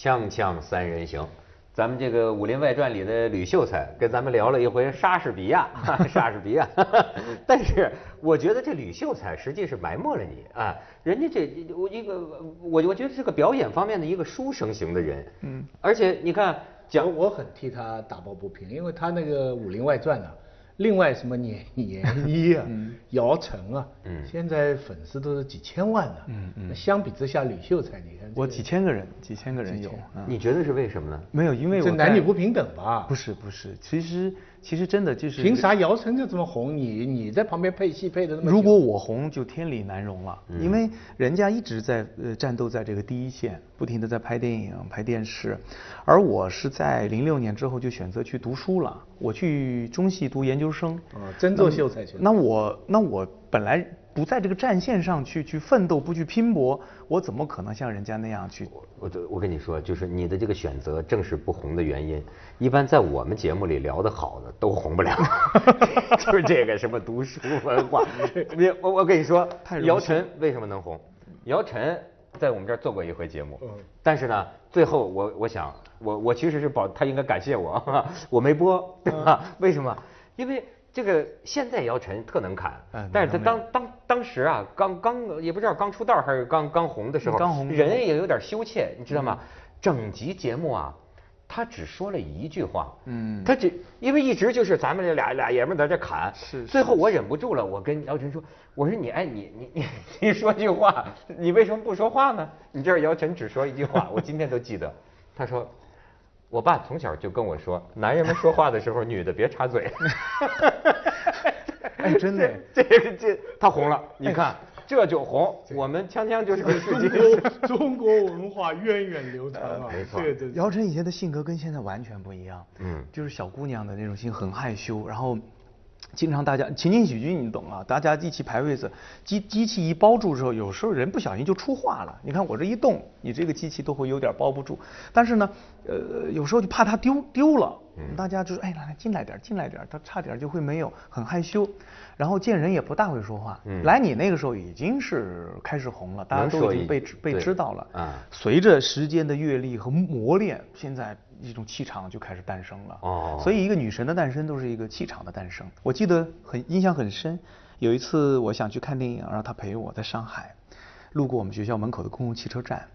锵锵三人行，咱们这个《武林外传》里的吕秀才跟咱们聊了一回莎士比亚，但是我觉得这吕秀才实际是埋没了你啊，人家这我觉得是个表演方面的一个书生型的人，嗯，而且你看讲我很替他打抱不平，因为他那个《武林外传》啊，另外什么年一啊、姚晨啊，嗯，现在粉丝都是几千万的，嗯，相比之下吕秀才，你看、这个、我几千个人有、嗯，你觉得是为什么呢？没有，因为这男女不平等吧？不是，其实真的就是凭啥姚晨就这么红，你在旁边配戏配的那么？如果我红就天理难容了，因为人家一直在战斗在这个第一线，不停的在拍电影、拍电视，而我是在06年之后就选择去读书了，我去中戏读研究。啊，真做秀才去。那我本来不在这个战线上去奋斗，不去拼搏，我怎么可能像人家那样去？我跟你说，就是你的这个选择正是不红的原因。一般在我们节目里聊得好的都红不了，就是这个什么读书文化。我跟你说，姚晨为什么能红？姚晨在我们这儿做过一回节目，但是呢，最后我想我其实是他应该感谢我，我没播，对吧？为什么？因为这个现在姚晨特能侃，但是他当时啊，刚也不知道刚出道还是刚红的时候，人也有点羞怯，你知道吗？整集节目啊，他只说了一句话，嗯，他只因为一直就是咱们这俩爷们在这侃，是。最后我忍不住了，我跟姚晨说，我说你说句话，你为什么不说话呢？你知道姚晨只说一句话，我今天都记得，他说。我爸从小就跟我说，男人们说话的时候，女的别插嘴。哎，真的，这他红了，你看、哎、这就红。我们锵锵就是个世界，中国文化源远流长啊。没错，对。姚晨以前的性格跟现在完全不一样，嗯，就是小姑娘的那种性，很害羞，然后。经常大家情景喜剧你懂啊，大家一起排位子，机器一包住之后，有时候人不小心就出话了。你看我这一动，你这个机器都会有点包不住。但是呢，有时候就怕它丢了，大家就是哎来进来点，它差点就会没有，很害羞。然后见人也不大会说话。来你那个时候已经是开始红了，大家都已经被知道了。啊，随着时间的阅历和磨练，现在。一种气场就开始诞生了，哦，所以一个女神的诞生都是一个气场的诞生。我记得印象很深，有一次我想去看电影，让她陪我，在上海，路过我们学校门口的公共汽车站，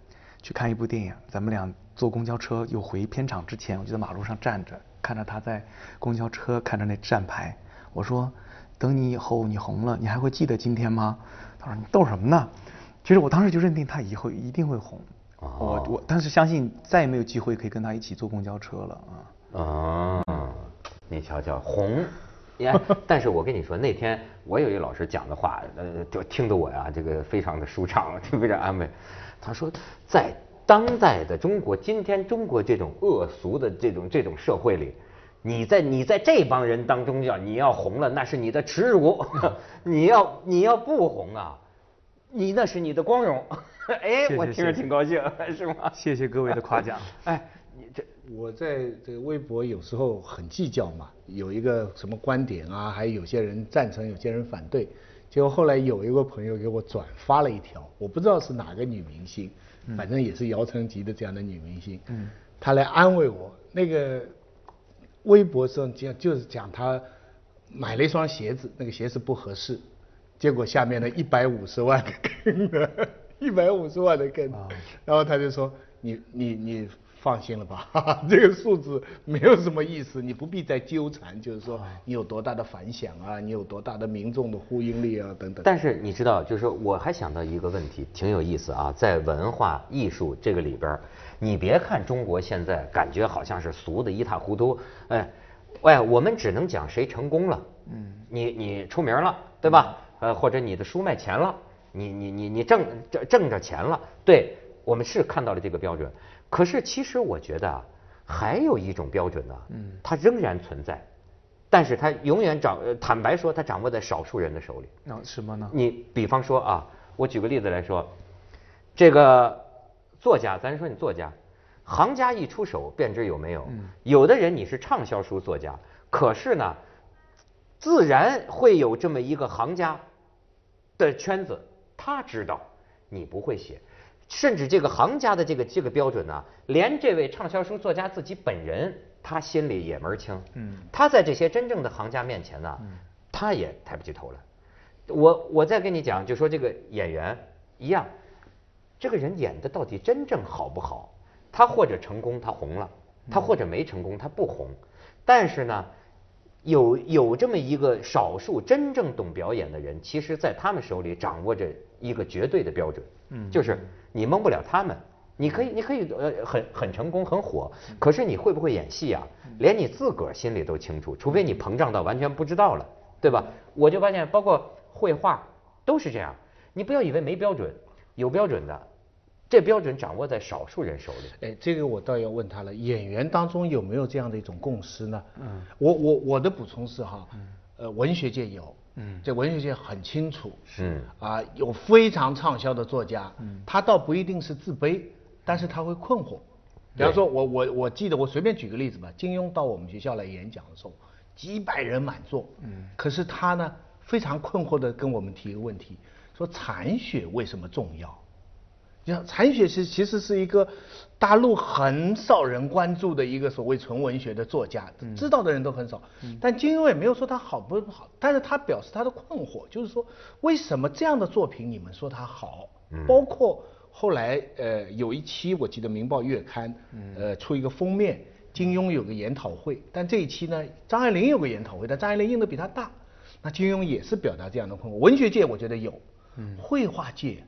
去看一部电影。咱们俩坐公交车又回片场之前，我就在马路上站着，看着她在公交车，看着那站牌，我说：“等你以后你红了，你还会记得今天吗？”她说：“你逗什么呢？”其实我当时就认定她以后一定会红。我但是相信再也没有机会可以跟他一起坐公交车了啊！啊，你瞧瞧红，你看，但是我跟你说，那天我有一老师讲的话，就听得我呀，这个非常的舒畅，非常安慰。他说，在当代的中国，今天中国这种恶俗的这种社会里，你在这帮人当中要你要红了，那是你的耻辱；你要不红啊，你那是你的光荣。哎，我听着挺高兴，是吗？谢谢各位的夸奖。哎，我在这个微博有时候很计较嘛，有一个什么观点啊，还有些人赞成，有些人反对。结果后来有一个朋友给我转发了一条，我不知道是哪个女明星，反正也是姚晨级的这样的女明星。嗯，她来安慰我，那个微博上就是讲她买了一双鞋子，那个鞋子不合适，结果下面的150万的跟着。150万的跟，然后他就说：“你放心了吧，哈哈，这个数字没有什么意思，你不必再纠缠，就是说你有多大的反响啊，你有多大的民众的呼应力啊，等等。”但是你知道，就是我还想到一个问题，挺有意思啊，在文化艺术这个里边，你别看中国现在感觉好像是俗的一塌糊涂，哎，我们只能讲谁成功了，嗯，你出名了，对吧？或者你的书卖钱了。你挣着钱了，对，我们是看到了这个标准，可是其实我觉得啊，还有一种标准呢，嗯，它仍然存在，但是它永远坦白说，它掌握在少数人的手里。那什么呢？你比方说啊，我举个例子来说，这个作家，咱说你作家，行家一出手便知有没有。有的人你是畅销书作家，可是呢，自然会有这么一个行家的圈子。他知道你不会写，甚至这个行家的这个标准呢、啊，连这位畅销书作家自己本人他心里也门儿清。嗯，他在这些真正的行家面前呢、啊，他也抬不起头来。我再跟你讲，就说这个演员一样，这个人演的到底真正好不好？他或者成功，他红了；他或者没成功，他不红。但是呢，有这么一个少数真正懂表演的人，其实在他们手里掌握着一个绝对的标准。嗯，就是你蒙不了他们，你可以很成功很火，可是你会不会演戏啊？连你自个儿心里都清楚，除非你膨胀到完全不知道了，对吧？我就发现，包括绘画都是这样，你不要以为没标准，有标准的。这标准掌握在少数人手里。哎，这个我倒要问他了，演员当中有没有这样的一种共识呢？嗯，我的补充是哈，文学界有，嗯，这文学界很清楚，是啊，有非常畅销的作家，嗯，他倒不一定是自卑，但是他会困惑。比方说我记得我随便举个例子吧，金庸到我们学校来演讲的时候，几百人满座，嗯，可是他呢非常困惑的跟我们提一个问题，说残雪为什么重要？你看，残雪其实是一个大陆很少人关注的一个所谓纯文学的作家，知道的人都很少。但金庸也没有说他好不好，但是他表示他的困惑，就是说为什么这样的作品你们说他好？包括后来有一期我记得《明报月刊》出一个封面，金庸有个研讨会，但这一期呢张爱玲有个研讨会，但张爱玲印的比他大，那金庸也是表达这样的困惑。文学界我觉得有，绘画界。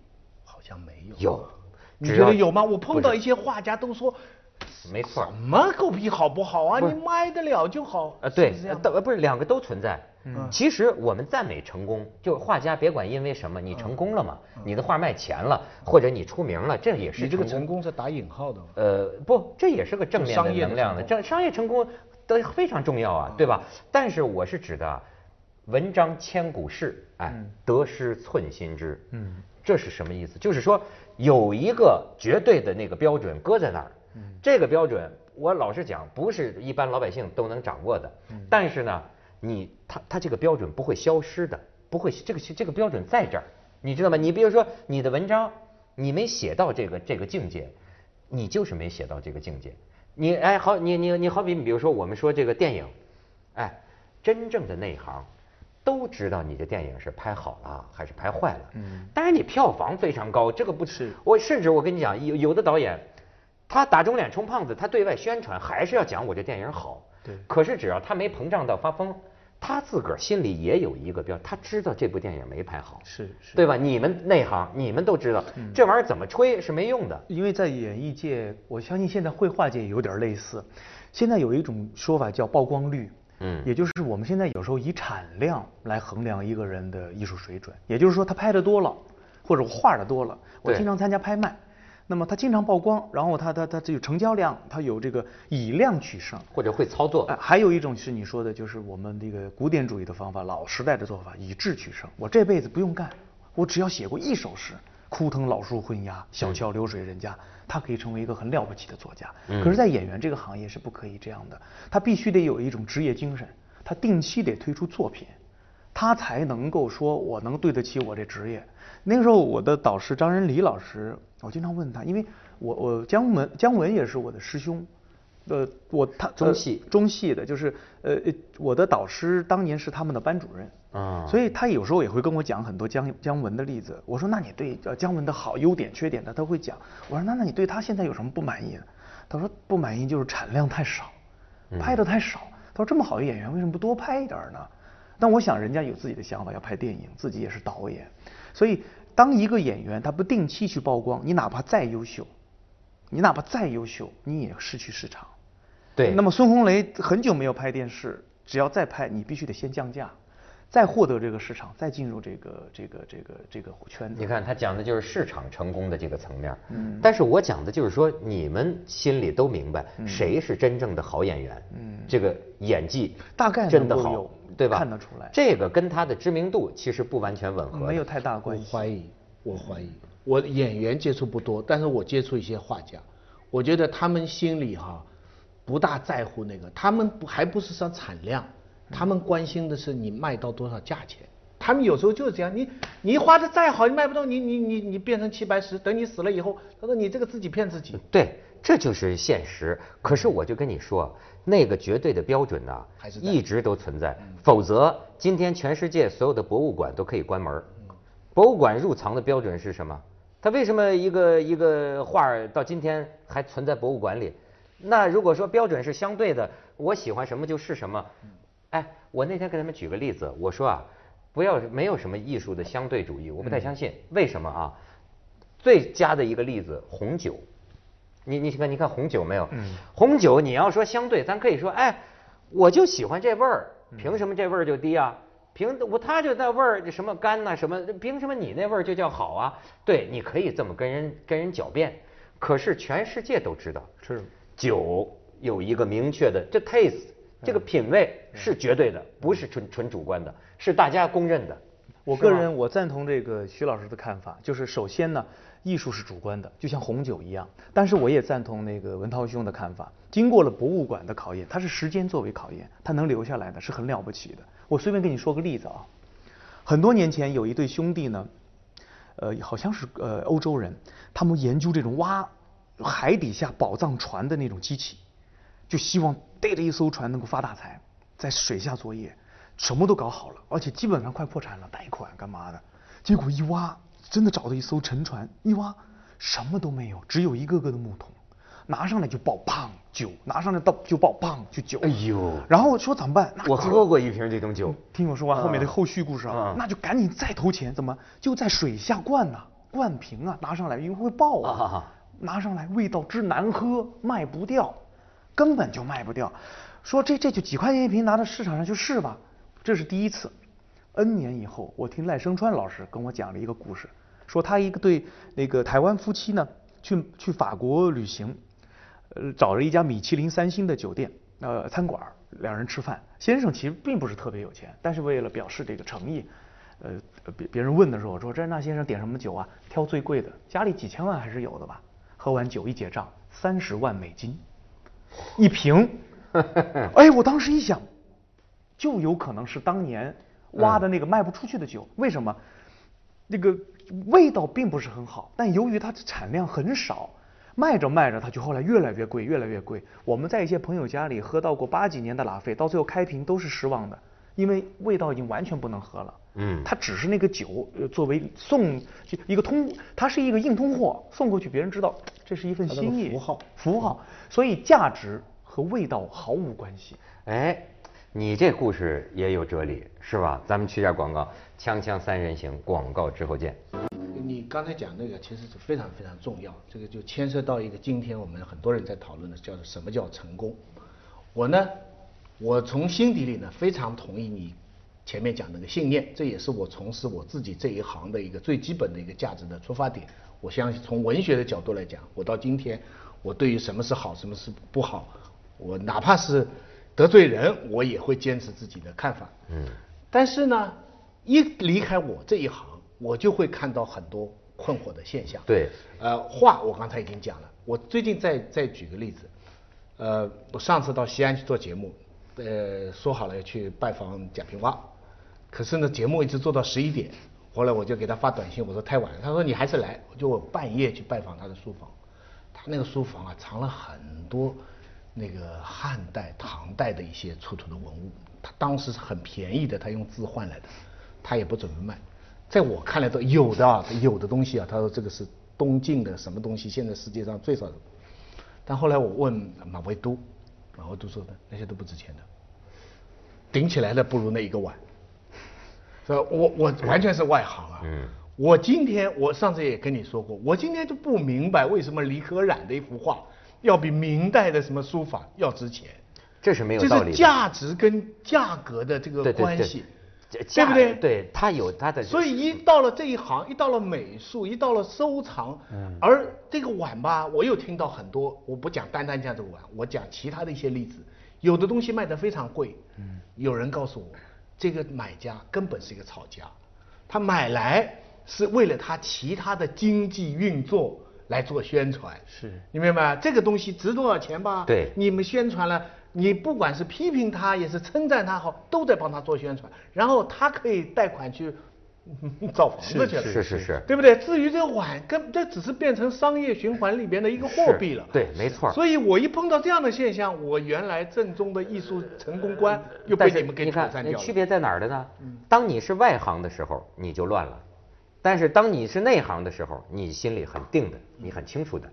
像没有有，你觉得有吗？我碰到一些画家都说，没错，什么狗屁好不好啊？你卖得了就好啊？对，不是两个都存在。其实我们赞美成功，就画家别管因为什么，你成功了嘛，你的画卖钱了，或者你出名了，这也是你这个成功是打引号的。不，这也是个正面的能量的，这商业成功都非常重要啊，对吧？但是我是指的，文章千古事，哎，得失寸心知。嗯。这是什么意思？就是说有一个绝对的那个标准搁在那儿，这个标准我老实讲不是一般老百姓都能掌握的，但是呢，他这个标准不会消失的，不会这个标准在这儿，你知道吗？你比如说你的文章你没写到这个境界，你就是没写到这个境界。你哎好，你好比比如说我们说这个电影，哎，真正的内行。都知道你的电影是拍好了还是拍坏了，当然你票房非常高，这个不是我，甚至我跟你讲，有的导演，他打肿脸充胖子，他对外宣传还是要讲我这电影好，对，可是只要他没膨胀到发疯，他自个儿心里也有一个标，他知道这部电影没拍好，是，对吧？你们内行，你们都知道，这玩意儿怎么吹是没用的。因为在演艺界，我相信现在绘画界有点类似，现在有一种说法叫曝光率。也就是我们现在有时候以产量来衡量一个人的艺术水准，也就是说他拍的多了，或者画的多了，我经常参加拍卖，那么他经常曝光，然后他这有成交量，他有这个以量取胜，或者会操作。还有一种是你说的，就是我们这个古典主义的方法，老时代的做法，以智取胜。我这辈子不用干，我只要写过一首诗，枯藤老树昏鸦，小桥流水人家，他可以成为一个很了不起的作家。可是在演员这个行业是不可以这样的，他必须得有一种职业精神，他定期得推出作品，他才能够说我能对得起我这职业。那个时候我的导师张仁礼老师，我经常问他，因为我姜文也是我的师兄，他中戏的，就是我的导师当年是他们的班主任啊，所以他有时候也会跟我讲很多姜文的例子。我说那你对姜文的好、优点、缺点的，他会讲。我说那你对他现在有什么不满意呢？他说不满意就是产量太少，拍的太少。他说这么好的演员为什么不多拍一点呢？但我想人家有自己的想法，要拍电影，自己也是导演，所以当一个演员他不定期去曝光，你哪怕再优秀，你也失去市场。对，那么孙红雷很久没有拍电视，只要再拍，你必须得先降价，再获得这个市场，再进入这个圈子。你看他讲的就是市场成功的这个层面，但是我讲的就是说你们心里都明白谁是真正的好演员，这个演技大概真的好，对吧？看得出来，这个跟他的知名度其实不完全吻合，没有太大关系。我怀疑，我演员接触不多，但是我接触一些画家，我觉得他们心里哈。不大在乎那个，他们还不是说产量，他们关心的是你卖到多少价钱。他们有时候就是这样，你花的再好，你卖不动，你变成710，等你死了以后，他说你这个自己骗自己。对，这就是现实。可是我就跟你说，那个绝对的标准呢，还是一直都存在，否则今天全世界所有的博物馆都可以关门。博物馆入藏的标准是什么？它为什么一个画到今天还存在博物馆里？那如果说标准是相对的，我喜欢什么就是什么。哎，我那天跟他们举个例子，我说啊，没有什么艺术的相对主义，我不太相信。为什么啊？最佳的一个例子，红酒。你看红酒没有？红酒你要说相对，咱可以说，哎，我就喜欢这味儿，凭什么这味儿就低啊？他就那味儿什么干呐、啊、什么，凭什么你那味儿就叫好啊？对，你可以这么跟人狡辩。可是全世界都知道，是酒有一个明确的这 taste。这个品味是绝对的，不是纯主观的，是大家公认的。我个人我赞同这个徐老师的看法，就是首先呢，艺术是主观的，就像红酒一样。但是我也赞同那个文涛兄的看法，经过了博物馆的考验，它是时间作为考验，它能留下来的是很了不起的。我随便跟你说个例子啊，很多年前有一对兄弟呢，好像是欧洲人，他们研究这种挖海底下宝藏船的那种机器。就希望逮着一艘船能够发大财，在水下作业，什么都搞好了，而且基本上快破产了，贷款干嘛的？结果一挖，真的找到一艘沉船，一挖什么都没有，只有一个个的木桶，拿上来就爆胖酒，拿上来就爆胖就酒。哎呦！然后说怎么办？我喝过一瓶这种酒。听我说完后面的后续故事啊，那就赶紧再投钱，怎么就在水下灌呐、啊，灌瓶啊，拿上来因为会爆啊，拿上来味道之难喝，卖不掉。根本就卖不掉，说这就几块钱一瓶，拿到市场上去试吧。这是第一次。N 年以后，我听赖声川老师跟我讲了一个故事，说他一个对那个台湾夫妻呢，去法国旅行，找了一家米其林3星的酒店餐馆，两人吃饭。先生其实并不是特别有钱，但是为了表示这个诚意，别人问的时候，我说这那先生点什么酒啊？挑最贵的，家里几千万还是有的吧。喝完酒一结账，30万美金。一瓶，哎，我当时一想，就有可能是当年挖的那个卖不出去的酒。为什么？那个味道并不是很好，但由于它的产量很少，卖着卖着它就后来越来越贵，越来越贵。我们在一些朋友家里喝到过80几年的拉菲，到最后开瓶都是失望的，因为味道已经完全不能喝了。它只是那个酒作为送一个它是一个硬通货，送过去别人知道。这是一份心意，符号，所以价值和味道毫无关系。哎，你这故事也有哲理，是吧？咱们去下广告，锵锵三人行，广告之后见。你刚才讲那个其实是非常非常重要，这个就牵涉到一个今天我们很多人在讨论的，叫做什么叫成功。我从心底里呢非常同意你前面讲那个信念，这也是我从事我自己这一行的一个最基本的一个价值的出发点。我相信从文学的角度来讲，我到今天，我对于什么是好，什么是不好，我哪怕是得罪人，我也会坚持自己的看法。但是呢，一离开我这一行，我就会看到很多困惑的现象。对，画我刚才已经讲了，我最近再举个例子，我上次到西安去做节目，说好了要去拜访贾平凹，可是呢，节目一直做到11点。后来我就给他发短信，我说太晚了，他说你还是来，我半夜去拜访他的书房，他那个书房啊藏了很多那个汉代、唐代的一些出土的文物，他当时是很便宜的，他用字换来的，他也不准备卖。在我看来，有的东西啊，他说这个是东晋的什么东西，现在世界上最少的。但后来我问马未都说的那些都不值钱的，顶起来了不如那一个碗。我完全是外行啊！我上次也跟你说过，我今天就不明白为什么李可染的一幅画要比明代的什么书法要值钱，这是没有道理的。这是价值跟价格的这个关系，对不对？对，它有它的。所以一到了这一行，一到了美术，一到了收藏，而这个碗吧，我又听到很多，我不讲单讲这个碗，我讲其他的一些例子，有的东西卖得非常贵，有人告诉我。这个买家根本是一个炒家，他买来是为了他其他的经济运作来做宣传，是，你明白吗？这个东西值多少钱吧？对，你们宣传了，你不管是批评他也是称赞他好，都在帮他做宣传，然后他可以贷款去造房子去了，是，对不对？至于这碗，这只是变成商业循环里边的一个货币了，对，没错。所以我一碰到这样的现象，我原来正宗的艺术成功观又被你们给挑战掉了。区别在哪儿的呢？当你是外行的时候，你就乱了；但是当你是内行的时候，你心里很定的，你很清楚的。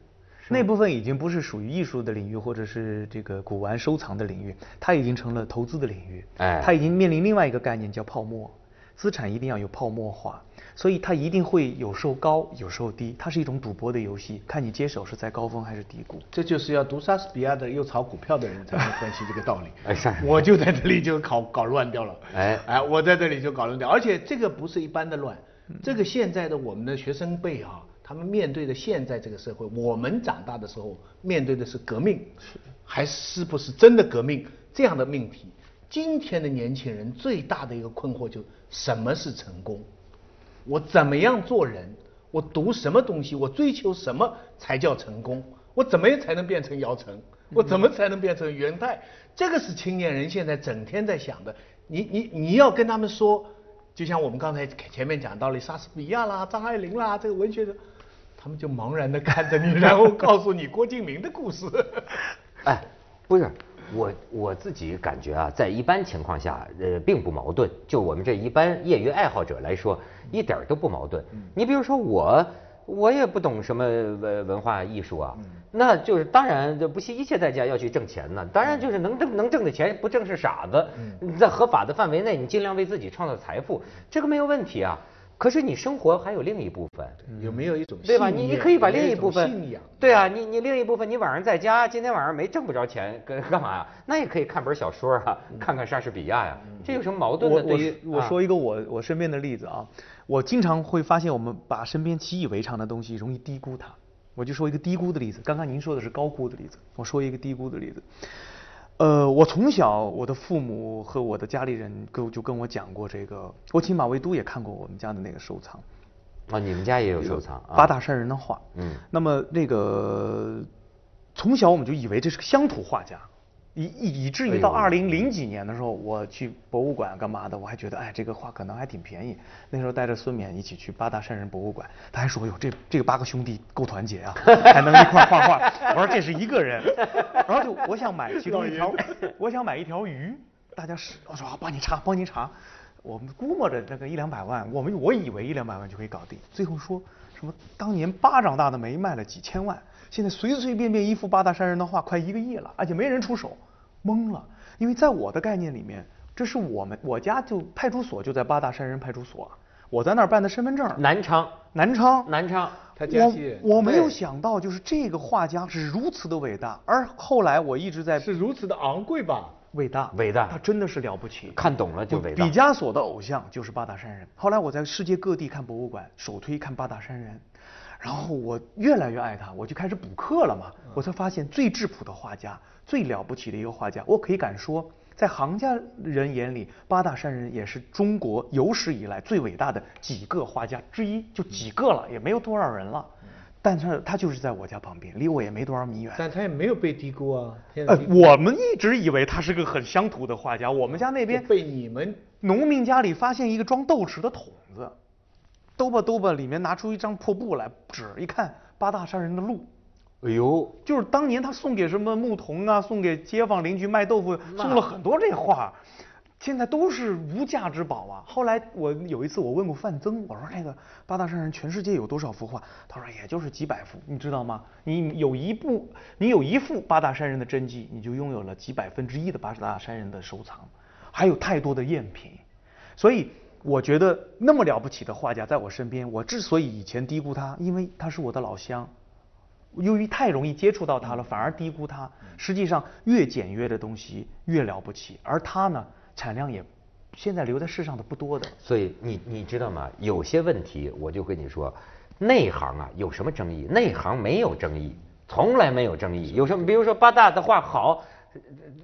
那部分已经不是属于艺术的领域，或者是这个古玩收藏的领域，它已经成了投资的领域。哎，它已经面临另外一个概念叫泡沫。资产一定要有泡沫化，所以它一定会有时候高，有时候低，它是一种赌博的游戏，看你接手是在高峰还是低谷。这就是要读莎士比亚的又炒股票的人才能分析这个道理。哎，我就在这里就搞乱掉了。哎，我在这里就搞乱掉，而且这个不是一般的乱，这个现在的我们的学生辈啊，他们面对的现在这个社会，我们长大的时候面对的是革命，还是不是真的革命这样的命题。今天的年轻人最大的一个困惑就是什么是成功，我怎么样做人，我读什么东西，我追求什么才叫成功，我怎么样才能变成姚晨，我怎么才能变成袁泰，这个是青年人现在整天在想的。你要跟他们说，就像我们刚才前面讲到了莎士比亚啦、张爱玲啦，这个文学的，他们就茫然的看着你，然后告诉你郭敬明的故事。哎，不是。我自己感觉啊，在一般情况下，并不矛盾。就我们这一般业余爱好者来说，一点都不矛盾。你比如说我也不懂什么文化艺术啊，那就是当然就不惜一切代价要去挣钱呢。当然就是能挣的钱不挣是傻子，在合法的范围内，你尽量为自己创造财富，这个没有问题啊。可是你生活还有另一部分，有没有一种对吧？你可以把另一部分信仰，对啊，你另一部分，你晚上在家，今天晚上没挣不着钱，干嘛呀？那也可以看本小说啊，看看莎士比亚呀，这有什么矛盾的？对于我说一个我身边的例子啊，我经常会发现我们把身边习以为常的东西容易低估它。我就说一个低估的例子，刚刚您说的是高估的例子，我说一个低估的例子。我从小，我的父母和我的家里人就跟我讲过这个，我起码唯独也看过我们家的那个收藏。啊，你们家也有收藏？八大山人的画。嗯。那么那个，从小我们就以为这是个乡土画家，以至于到2000几年的时候，我去博物馆干嘛的，我还觉得哎，这个画可能还挺便宜。那时候带着孙冕一起去八大山人博物馆，他还说哟，这个八个兄弟够团结啊，还能一块画画。我说这是一个人，然后就我想买其中一条，我想买一条鱼，大家是我说啊，帮你查，我们估摸着那个100-200万，我以为100-200万就可以搞定，最后说什么当年巴掌大的煤卖了几千万。现在随随便便一幅八大山人的画快1个亿了，而且没人出手，懵了。因为在我的概念里面，这是我家就派出所就在八大山人派出所，我在那儿办的身份证。南昌，他家系。我没有想到，就是这个画家是如此的伟大，而后来我一直在是如此的昂贵吧。伟大，他真的是了不起，看懂了就伟大。毕加索的偶像就是八大山人。后来我在世界各地看博物馆，首推看八大山人。然后我越来越爱他，我就开始补课了嘛。我才发现最质朴的画家，最了不起的一个画家，我可以敢说，在行家人眼里，八大山人也是中国有史以来最伟大的几个画家之一，就几个了，也没有多少人了。但是他就是在我家旁边，离我也没多少米远。但他也没有被低估啊。我们一直以为他是个很乡土的画家。我们家那边被你们农民家里发现一个装豆豉的桶子。兜吧，里面拿出一张破布来，纸一看，八大山人的路。哎呦，就是当年他送给什么牧童啊，送给街坊邻居卖豆腐，送了很多这画，现在都是无价之宝啊。后来有一次我问过范增，我说那个八大山人全世界有多少幅画？他说也就是几百幅，你知道吗？你有一幅八大山人的真迹，你就拥有了1/100的八大山人的收藏，还有太多的赝品，所以。我觉得那么了不起的画家在我身边，我之所以以前低估他，因为他是我的老乡，由于太容易接触到他了，反而低估他。实际上越简约的东西越了不起，而他呢，产量也现在留在世上的不多的。所以你知道吗？有些问题我就跟你说，内行啊有什么争议？内行没有争议，从来没有争议。有什么？比如说八大的画好，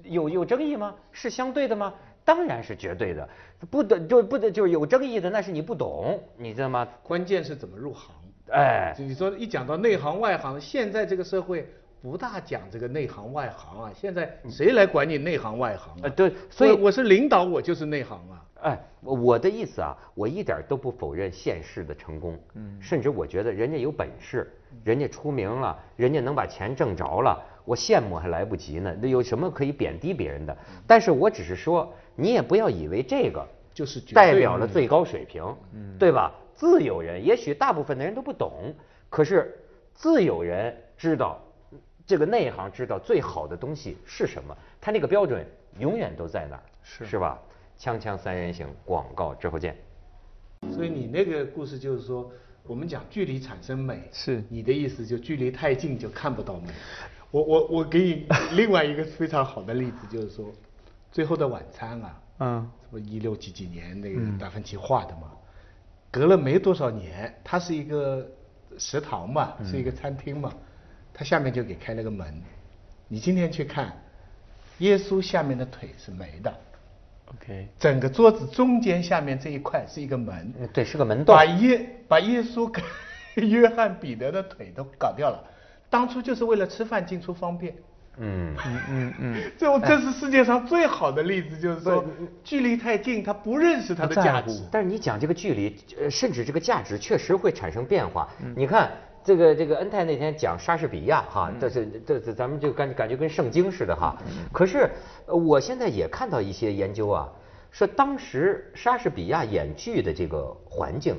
有争议吗？是相对的吗？当然是绝对的，不就是有争议的，那是你不懂，你知道吗？关键是怎么入行。哎，你说一讲到内行外行，现在这个社会不大讲这个内行外行啊，现在谁来管你内行外行啊？对，所以我是领导，我就是内行啊。哎，我的意思啊，我一点都不否认现世的成功，甚至我觉得人家有本事，人家出名了，人家能把钱挣着了，我羡慕还来不及呢，那有什么可以贬低别人的？但是我只是说，你也不要以为这个就是代表了最高水平，对吧？自有人，也许大部分的人都不懂，可是自有人知道，这个内行知道最好的东西是什么，他那个标准永远都在那儿，是吧？锵锵三人行，广告之后见。所以你那个故事就是说，我们讲距离产生美，是你的意思就距离太近就看不到美。我给你另外一个非常好的例子，就是说，《最后的晚餐》啊，什么16几年那个达芬奇画的嘛，隔了没多少年，它是一个食堂嘛，是一个餐厅嘛，它下面就给开了个门。你今天去看，耶稣下面的腿是没的。OK， 整个桌子中间下面这一块是一个门，对，是个门洞，把耶稣跟约翰彼得的腿都搞掉了，当初就是为了吃饭进出方便。这是世界上最好的例子，就是说距离太近，他不认识他的价值。但是你讲这个距离，甚至这个价值确实会产生变化。你看。这个恩泰那天讲莎士比亚哈，这咱们就感觉跟圣经似的哈。可是我现在也看到一些研究啊，说当时莎士比亚演剧的这个环境，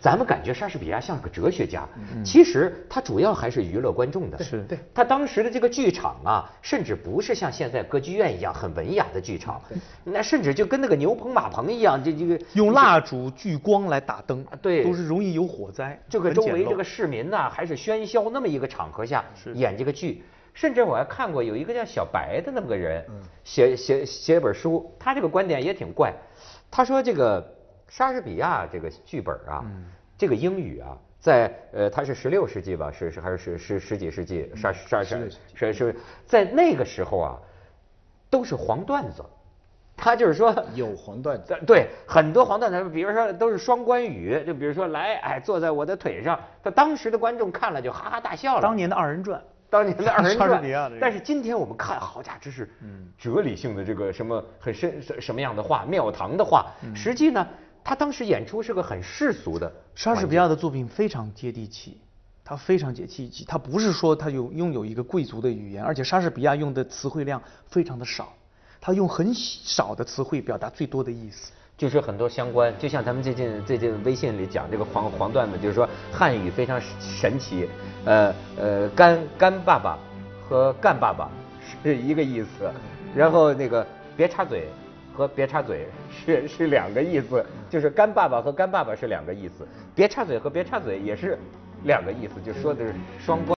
咱们感觉莎士比亚像个哲学家，其实他主要还是娱乐观众的。是，对，他当时的这个剧场啊，甚至不是像现在歌剧院一样很文雅的剧场，那甚至就跟那个牛棚马棚一样，这个用蜡烛聚光来打灯，对，都是容易有火灾。这个周围这个市民呐，还是喧嚣那么一个场合下演这个剧。甚至我还看过有一个叫小白的那么个人，写一本书，他这个观点也挺怪。他说这个莎士比亚这个剧本啊，这个英语啊，在他是16世纪吧，是还是十几世纪？是在那个时候啊，都是黄段子。他就是说有黄段子，对，很多黄段子，比如说都是双关语，就比如说来，坐在我的腿上，他当时的观众看了就哈哈大笑了。当年的二人转，但是今天我们看，好家伙，这是哲理性的这个什么很深什么样的话，庙堂的话。实际呢，他当时演出是个很世俗的。莎士比亚的作品非常接地气，他非常接地气，他不是说他拥有一个贵族的语言，而且莎士比亚用的词汇量非常的少，他用很少的词汇表达最多的意思。就是很多相关，就像咱们最近微信里讲这个黄段子，就是说汉语非常神奇，干爸爸和干爸爸是一个意思，然后那个别插嘴和别插嘴是两个意思，就是干爸爸和干爸爸是两个意思，别插嘴和别插嘴也是两个意思，就说的是双关。